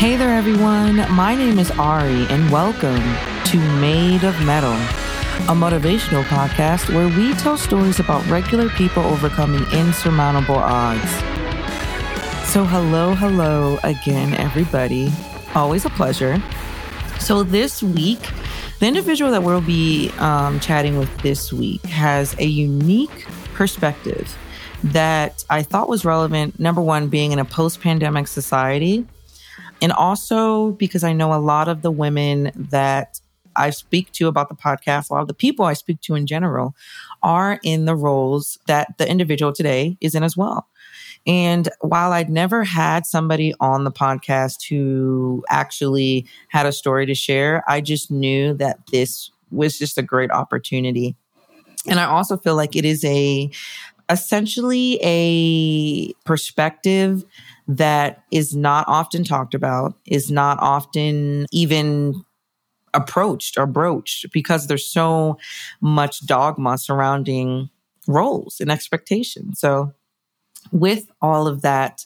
Hey there everyone, my name is Ari and welcome to Made of Metal, a motivational podcast where we tell stories about regular people overcoming insurmountable odds. So hello again everybody, always a pleasure. So this week, the individual that we'll be chatting with this week has a unique perspective that I thought was relevant, number one, being in a post-pandemic society. And also because I know a lot of the women that I speak to about the podcast, a lot of the people I speak to in general are in the roles that the individual today is in as well. And while I'd never had somebody on the podcast who actually had a story to share, I just knew that this was just a great opportunity. And I also feel like it is essentially a perspective that is not often talked about, is not often even approached or broached because there's so much dogma surrounding roles and expectations. So with all of that,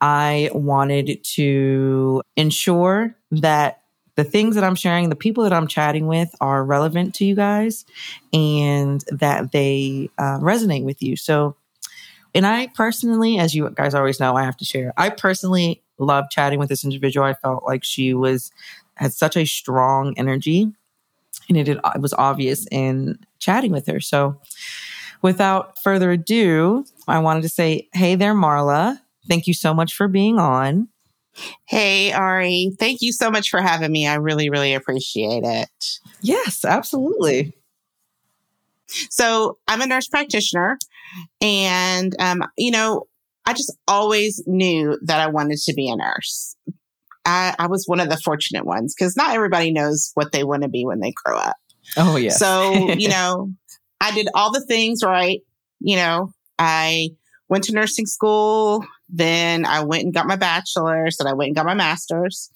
I wanted to ensure that the things that I'm sharing, the people that I'm chatting with are relevant to you guys and that they resonate with you. And I personally, as you guys always know, I have to share, I personally love chatting with this individual. I felt like she had such a strong energy and it was obvious in chatting with her. So without further ado, I wanted to say, hey there, Marla. Thank you so much for being on. Hey, Ari. Thank you so much for having me. I really, really appreciate it. Yes, absolutely. So I'm a nurse practitioner and, I just always knew that I wanted to be a nurse. I was one of the fortunate ones because not everybody knows what they want to be when they grow up. Oh, yeah. So, I did all the things right. I went to nursing school. Then I went and got my bachelor's and I went and got my master's.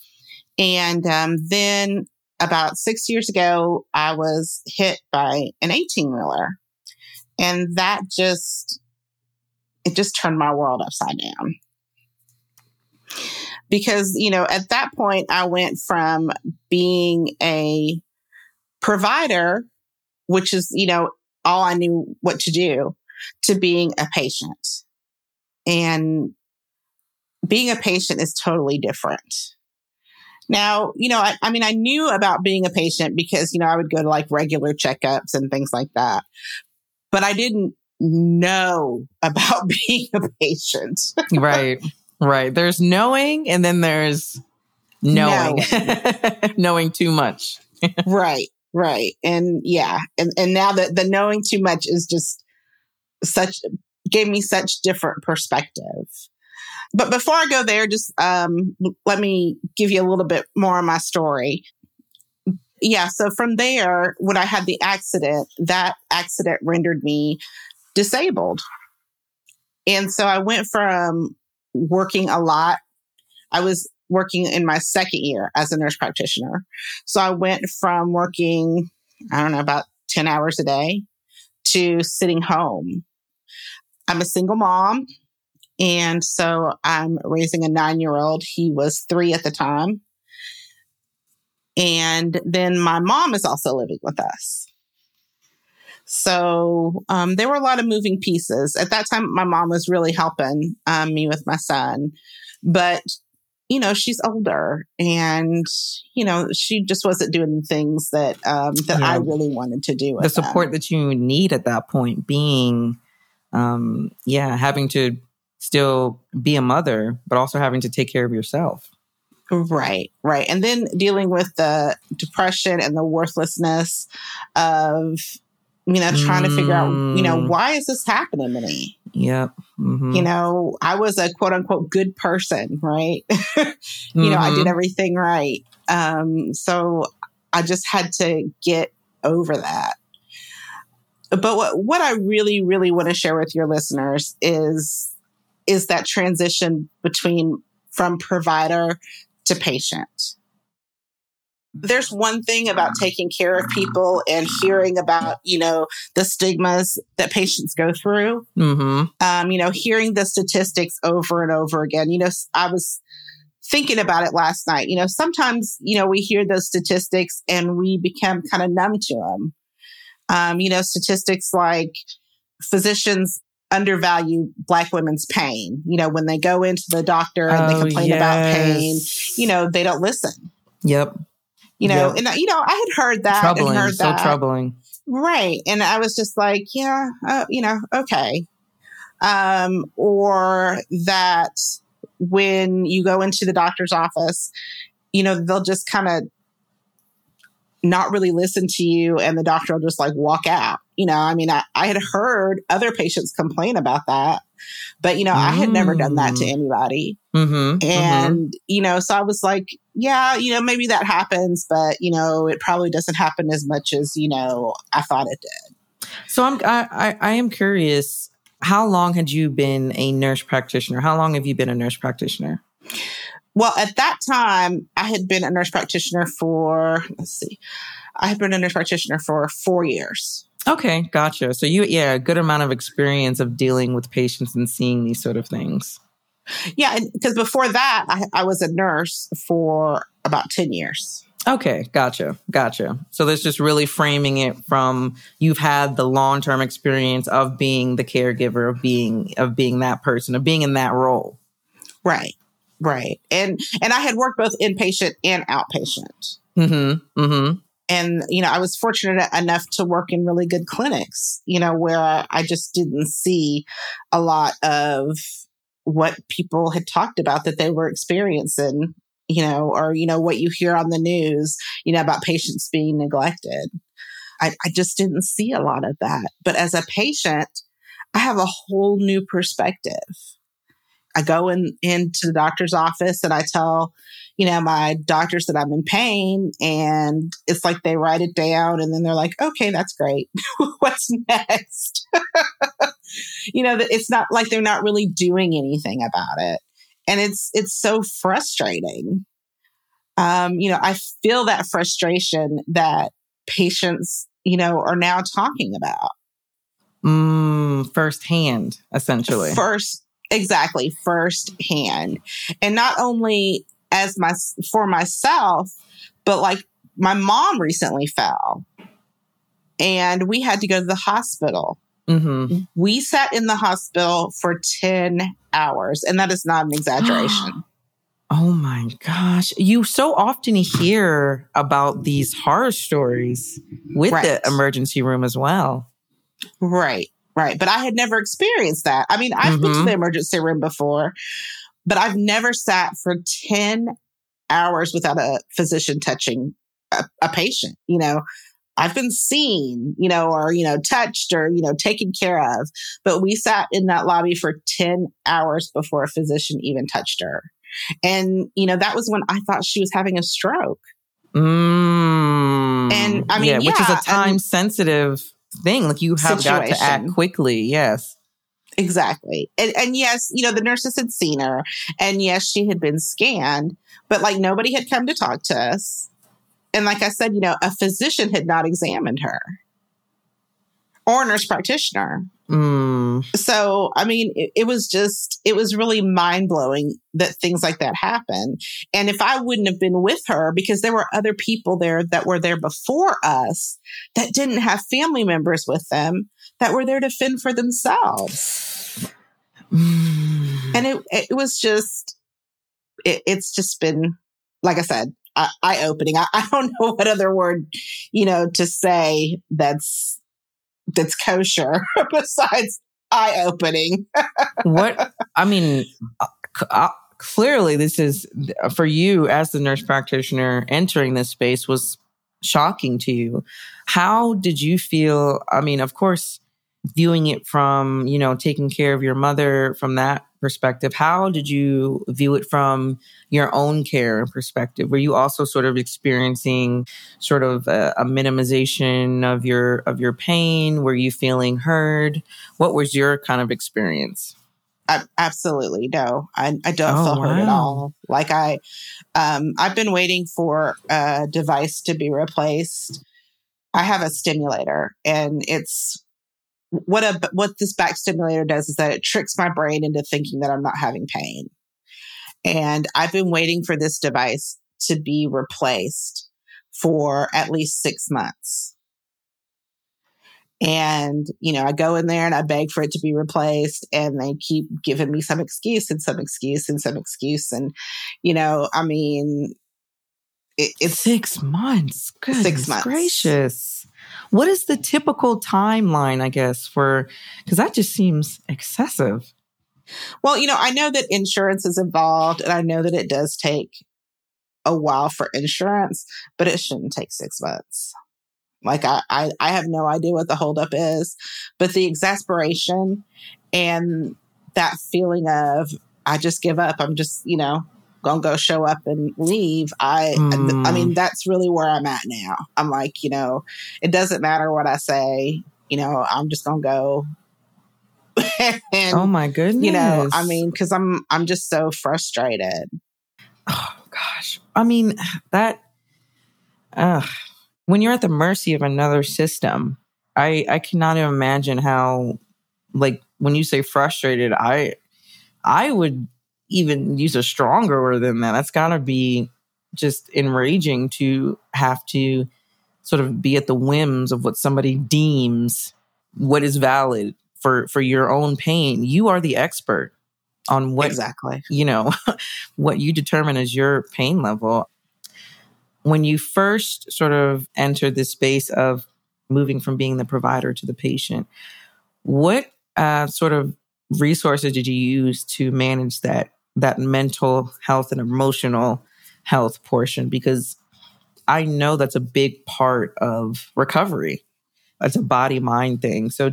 And then about 6 years ago, I was hit by an 18-wheeler. And that it just turned my world upside down. Because, at that point, I went from being a provider, which is, all I knew what to do, to being a patient. And being a patient is totally different. Now, I knew about being a patient because, I would go to like regular checkups and things like that, but I didn't know about being a patient. Right. There's knowing and then there's knowing. Knowing too much. Right. And yeah. And now the knowing too much is just gave me such different perspective. But before I go there, just let me give you a little bit more of my story. Yeah, so from there, when I had the accident, that accident rendered me disabled. And so I went from working a lot. I was working in my second year as a nurse practitioner. So I went from working, about 10 hours a day to sitting home. I'm a single mom. And so I'm raising a 9-year-old. He was 3 at the time. And then my mom is also living with us. So there were a lot of moving pieces. At that time, my mom was really helping me with my son. But, she's older and, she just wasn't doing the things that I really wanted to do. The support that you need at that point being, having to still be a mother, but also having to take care of yourself. Right. And then dealing with the depression and the worthlessness of, trying to figure out, why is this happening to me? Yep. Mm-hmm. I was a quote unquote good person, right? I did everything right. So I just had to get over that. But what I really, really want to share with your listeners is that transition from provider to patient. There's one thing about taking care of people and hearing about, the stigmas that patients go through. Mm-hmm. Hearing the statistics over and over again. I was thinking about it last night. You know, sometimes, you know, we hear those statistics and we become kind of numb to them. You know, statistics like physicians undervalue Black women's pain. You know, when they go into the doctor and they complain about pain, you know, they don't listen. Yep. You know, and, you know, I had heard that. Troubling, and heard that. So troubling. Right. And I was just like, yeah, you know, okay. Or that when you go into the doctor's office, you know, they'll just kind of not really listen to you and the doctor will just like walk out. You know, I mean, I had heard other patients complain about that, but, you know, I had never done that to anybody. You know, so I was like, yeah, you know, maybe that happens, but, you know, it probably doesn't happen as much as, you know, I thought it did. So I am curious, how long had you been a nurse practitioner? How long have you been a nurse practitioner? Well, at that time, I had been a nurse practitioner for, I had been a nurse practitioner for 4 years. Okay, gotcha. So you, a good amount of experience of dealing with patients and seeing these sort of things. Yeah, because before that, I was a nurse for about 10 years. Okay, gotcha. So that's just really framing it from you've had the long-term experience of being the caregiver, of being that person, of being in that role. Right. And I had worked both inpatient and outpatient. And, you know, I was fortunate enough to work in really good clinics, you know, where I just didn't see a lot of what people had talked about that they were experiencing, you know, or, you know, what you hear on the news, you know, about patients being neglected. I just didn't see a lot of that. But as a patient, I have a whole new perspective. I go into the doctor's office and I tell, you know, my doctors that I'm in pain, and it's like they write it down and then they're like, okay, that's great. What's next? You know, it's not like they're not really doing anything about it. And it's so frustrating. You know, I feel that frustration that patients, you know, are now talking about. Firsthand, essentially. Exactly, firsthand. And not only as for myself, but like my mom recently fell and we had to go to the hospital. We sat in the hospital for 10 hours, and that is not an exaggeration. Oh my gosh. You so often hear about these horror stories with the emergency room as well. Right. But I had never experienced that. I mean, I've been to the emergency room before, but I've never sat for 10 hours without a physician touching a patient. You know, I've been seen, you know, or, you know, touched or, you know, taken care of. But we sat in that lobby for 10 hours before a physician even touched her. And, you know, that was when I thought she was having a stroke. And I mean, which is a time-sensitive thing. Like you have got to act quickly. Yes, exactly. And yes, you know, the nurses had seen her and yes, she had been scanned, but like nobody had come to talk to us. And like I said, you know, a physician had not examined her or a nurse practitioner. So, I mean, it was really mind blowing that things like that happen. And if I wouldn't have been with her, because there were other people there that were there before us that didn't have family members with them that were there to fend for themselves. And it was just, it's just been, like I said, eye-opening. I don't know what other word, you know, to say that's kosher besides eye-opening. What, I mean, clearly this is, for you as the nurse practitioner entering this space was shocking to you. How did you feel? I mean, of course, viewing it from, you know, taking care of your mother from that perspective, how did you view it from your own care perspective? Were you also sort of experiencing sort of a minimization of your pain? Were you feeling heard? What was your kind of experience? Absolutely no. I don't feel heard at all. Like I've been waiting for a device to be replaced. I have a stimulator, and it's what this back stimulator does is that it tricks my brain into thinking that I'm not having pain. And I've been waiting for this device to be replaced for at least 6 months. And, you know, I go in there and I beg for it to be replaced, and they keep giving me some excuse and some excuse and some excuse. And, you know, I mean, it's 6 months. Goodness 6 months. Gracious. What is the typical timeline, I guess, for, because that just seems excessive. Well, you know, I know that insurance is involved, and I know that it does take a while for insurance, but it shouldn't take 6 months. Like, I have no idea what the holdup is, but the exasperation and that feeling of, I just give up. I'm just, you know, gonna go show up and leave. I mean, that's really where I'm at now. I'm like, you know, it doesn't matter what I say, you know, I'm just gonna go. And, oh my goodness. You know, I mean, cause I'm just so frustrated. Oh gosh. I mean, that, when you're at the mercy of another system, I cannot even imagine how, like, when you say frustrated, I would even use a stronger word than that. That's gotta be just enraging to have to sort of be at the whims of what somebody deems what is valid for your own pain. You are the expert on what, exactly, you know, what you determine as your pain level. When you first sort of entered this space of moving from being the provider to the patient, what sort of resources did you use to manage that mental health and emotional health portion? Because I know that's a big part of recovery. It's a body-mind thing. So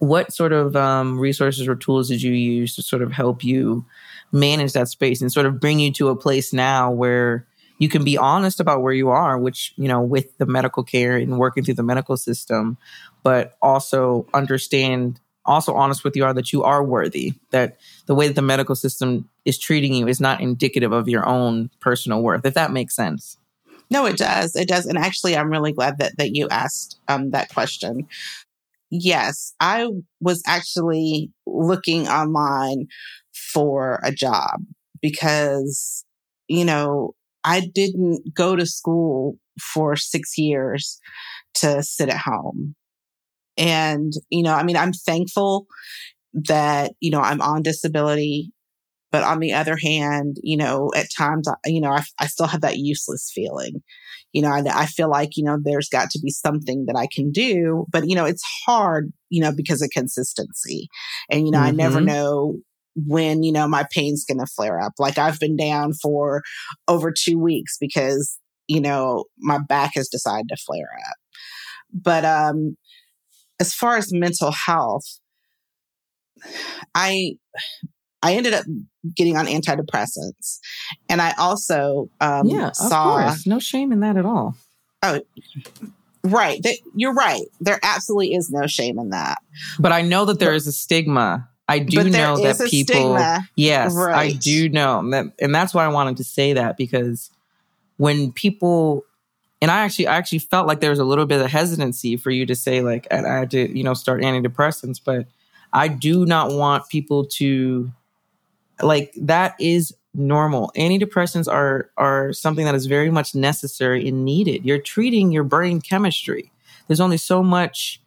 what sort of resources or tools did you use to sort of help you manage that space and sort of bring you to a place now where you can be honest about where you are, which, you know, with the medical care and working through the medical system, but also understand, also honest with you are that you are worthy, that the way that the medical system is treating you is not indicative of your own personal worth, if that makes sense. No, it does. It does. And actually, I'm really glad that you asked that question. Yes, I was actually looking online for a job because, you know, I didn't go to school for 6 years to sit at home. And, you know, I mean, I'm thankful that, you know, I'm on disability, but on the other hand, you know, at times, you know, I still have that useless feeling. You know, I feel like, you know, there's got to be something that I can do, but, you know, it's hard, you know, because of consistency. And, you know, mm-hmm. I never know when, you know, my pain's going to flare up. Like, I've been down for over 2 weeks because, you know, my back has decided to flare up. But as far as mental health, I ended up getting on antidepressants, and I also saw... Of course. No shame in that at all. Oh, right. You're right. There absolutely is no shame in that. But I know that there is a stigma. I do know that people... Stigma. Yes, right. I do know. And that's why I wanted to say that, because when people... And I actually felt like there was a little bit of hesitancy for you to say, like, I had to, you know, start antidepressants, but I do not want people to... Like, that is normal. Antidepressants are something that is very much necessary and needed. You're treating your brain chemistry. There's only so much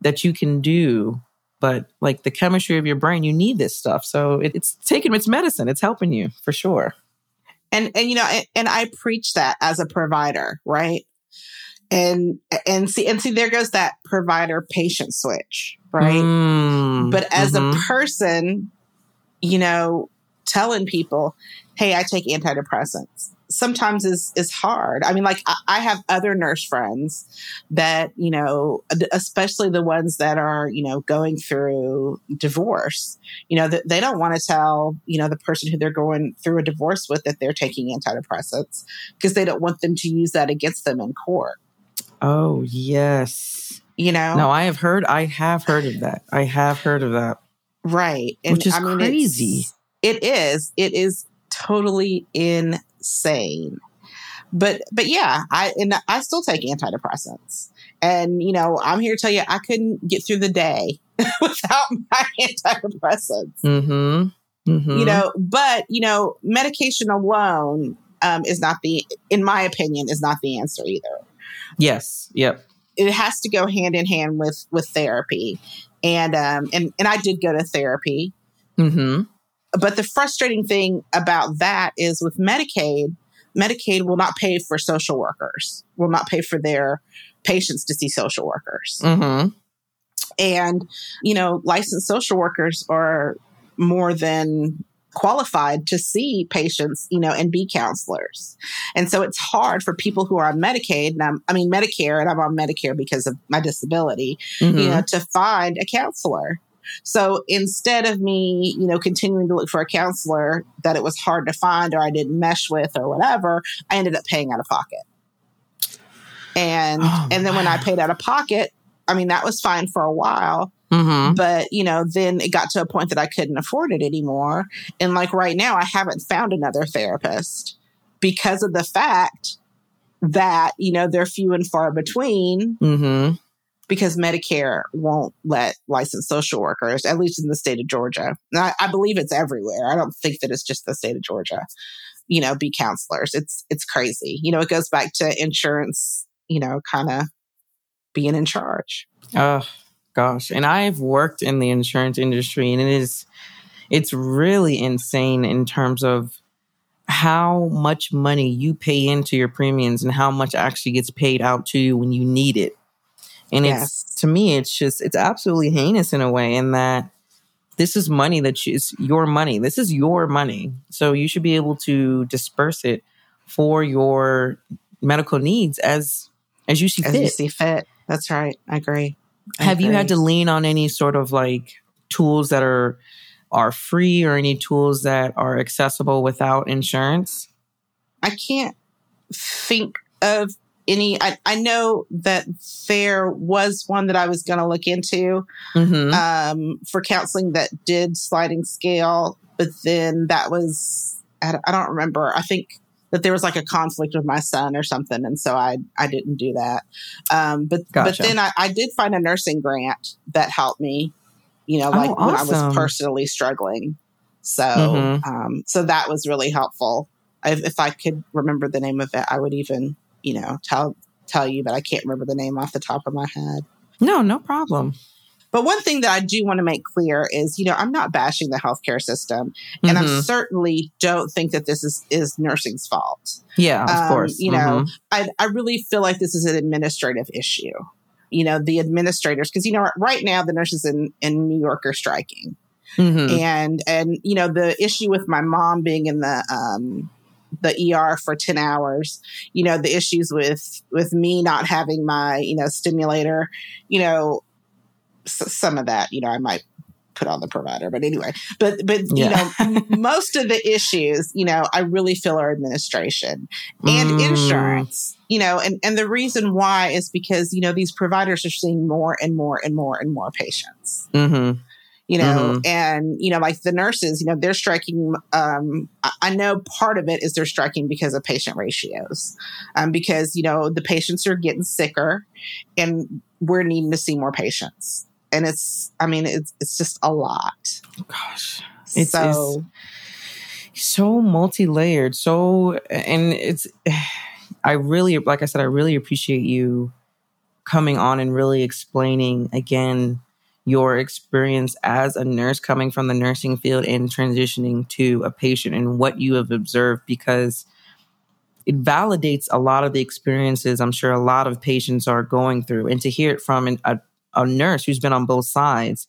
that you can do, but like the chemistry of your brain, you need this stuff. So it's taking its medicine. It's helping you for sure. And you know, and I preach that as a provider, right? And see, there goes that provider-patient switch, right? But as a person, you know, telling people, hey, I take antidepressants, sometimes is hard. I mean, like, I have other nurse friends that, you know, especially the ones that are, you know, going through divorce, you know, they don't want to tell, you know, the person who they're going through a divorce with that they're taking antidepressants, because they don't want them to use that against them in court. Oh, yes. You know? No, I have heard of that. I have heard of that. Right. And which is, I mean, crazy. It is totally insane. But yeah, I still take antidepressants. And, you know, I'm here to tell you, I couldn't get through the day without my antidepressants. Mm-hmm. Mm-hmm. You know, but, you know, medication alone is not the, in my opinion, is not the answer either. Yes. Yep. It has to go hand in hand with therapy. And I did go to therapy. Mm-hmm. But the frustrating thing about that is with Medicaid, Medicaid will not pay for social workers, will not pay for their patients to see social workers. Mm-hmm. And, you know, licensed social workers are more than qualified to see patients, you know, and be counselors. And so it's hard for people who are on Medicaid, and Medicare, and I'm on Medicare because of my disability, mm-hmm. you know, to find a counselor. So instead of me, you know, continuing to look for a counselor that it was hard to find or I didn't mesh with or whatever, I ended up paying out of pocket. And then when I paid out of pocket, I mean, that was fine for a while. Mm-hmm. But, you know, then it got to a point that I couldn't afford it anymore. And like right now, I haven't found another therapist because of the fact that, you know, they're few and far between. Mm-hmm. Because Medicare won't let licensed social workers, at least in the state of Georgia. Now, I believe it's everywhere. I don't think that it's just the state of Georgia, you know, be counselors. It's crazy. You know, it goes back to insurance, you know, kind of being in charge. Oh, gosh. And I've worked in the insurance industry, and it's really insane in terms of how much money you pay into your premiums and how much actually gets paid out to you when you need it. And It's, to me, it's just, it's absolutely heinous in a way, in that this is money that is your money. This is your money. So you should be able to disperse it for your medical needs as you see fit. As you see fit. That's right. I agree. Have you had to lean on any sort of like tools that are free or any tools that are accessible without insurance? I can't think of any. I know that there was one that I was going to look into mm-hmm. For counseling that did sliding scale, but then that was, I don't remember. I think that there was like a conflict with my son or something, and so I didn't do that. But then I did find a nursing grant that helped me, you know, like when I was personally struggling. So mm-hmm. So that was really helpful. If I could remember the name of it, I would even, you know, tell you, but I can't remember the name off the top of my head. No problem. But one thing that I do want to make clear is, you know, I'm not bashing the healthcare system, mm-hmm. and I certainly don't think that this is nursing's fault. Yeah, of course. You mm-hmm. know, I really feel like this is an administrative issue. You know, the administrators, because, you know, right now the nurses in New York are striking. Mm-hmm. And, you know, the issue with my mom being in the ER for 10 hours, you know, the issues with me not having my, you know, stimulator, you know, some of that, you know, I might put on the provider, but anyway, but, yeah. You know, most of the issues, you know, I really feel are administration and insurance, you know, and the reason why is because, you know, these providers are seeing more and more and more and more patients. Mm-hmm. You know, mm-hmm. and, you know, like the nurses, you know, they're striking. I know part of it is they're striking because of patient ratios, because, you know, the patients are getting sicker and we're needing to see more patients. And it's just a lot. Gosh, it's so multi-layered. So, and I really appreciate you coming on and really explaining again your experience as a nurse coming from the nursing field and transitioning to a patient and what you have observed, because it validates a lot of the experiences I'm sure a lot of patients are going through. And to hear it from a nurse who's been on both sides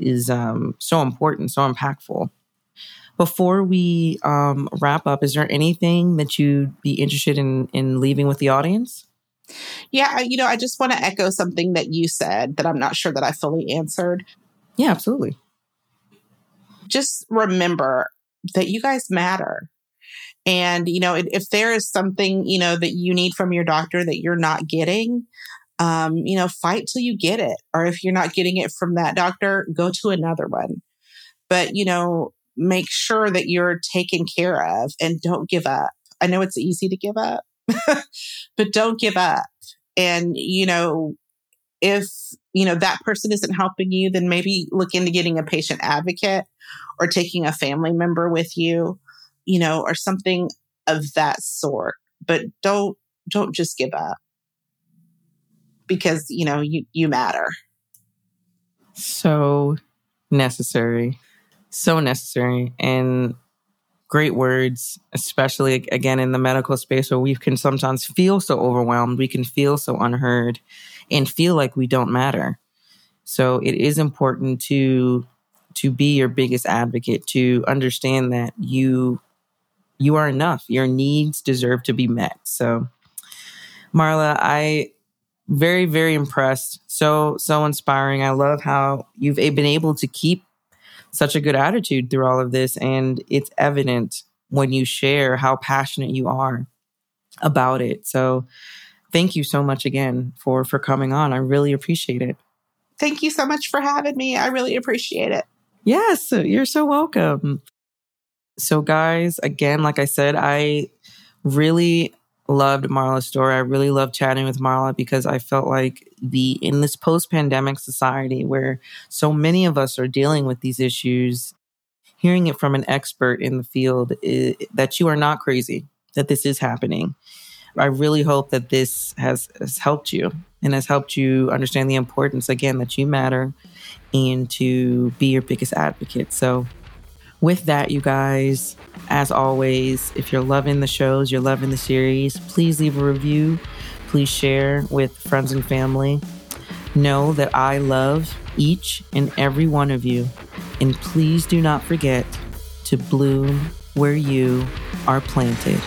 is so important, so impactful. Before we wrap up, is there anything that you'd be interested in leaving with the audience? Yeah, you know, I just want to echo something that you said that I'm not sure that I fully answered. Yeah, absolutely. Just remember that you guys matter. And, you know, if there is something, you know, that you need from your doctor that you're not getting, you know, fight till you get it. Or if you're not getting it from that doctor, go to another one. But, you know, make sure that you're taken care of and don't give up. I know it's easy to give up. But don't give up. And, you know, if you know, that person isn't helping you, then maybe look into getting a patient advocate or taking a family member with you, you know, or something of that sort. But don't just give up, because, you know, you matter. So necessary. So necessary. And great words, especially, again, in the medical space where we can sometimes feel so overwhelmed, we can feel so unheard and feel like we don't matter. So it is important to be your biggest advocate, to understand that you are enough. Your needs deserve to be met. So, Marla, I very, very impressed. So inspiring. I love how you've been able to keep such a good attitude through all of this. And it's evident when you share how passionate you are about it. So thank you so much again for coming on. I really appreciate it. Thank you so much for having me. I really appreciate it. Yes, you're so welcome. So guys, again, like I said, I really loved Marla's story. I really loved chatting with Marla, because I felt like in this post-pandemic society where so many of us are dealing with these issues, hearing it from an expert in the field that you are not crazy, that this is happening. I really hope that this has helped you and has helped you understand the importance, again, that you matter and to be your biggest advocate. So with that, you guys, as always, if you're loving the shows, you're loving the series, please leave a review. Please share with friends and family. Know that I love each and every one of you. And please do not forget to bloom where you are planted.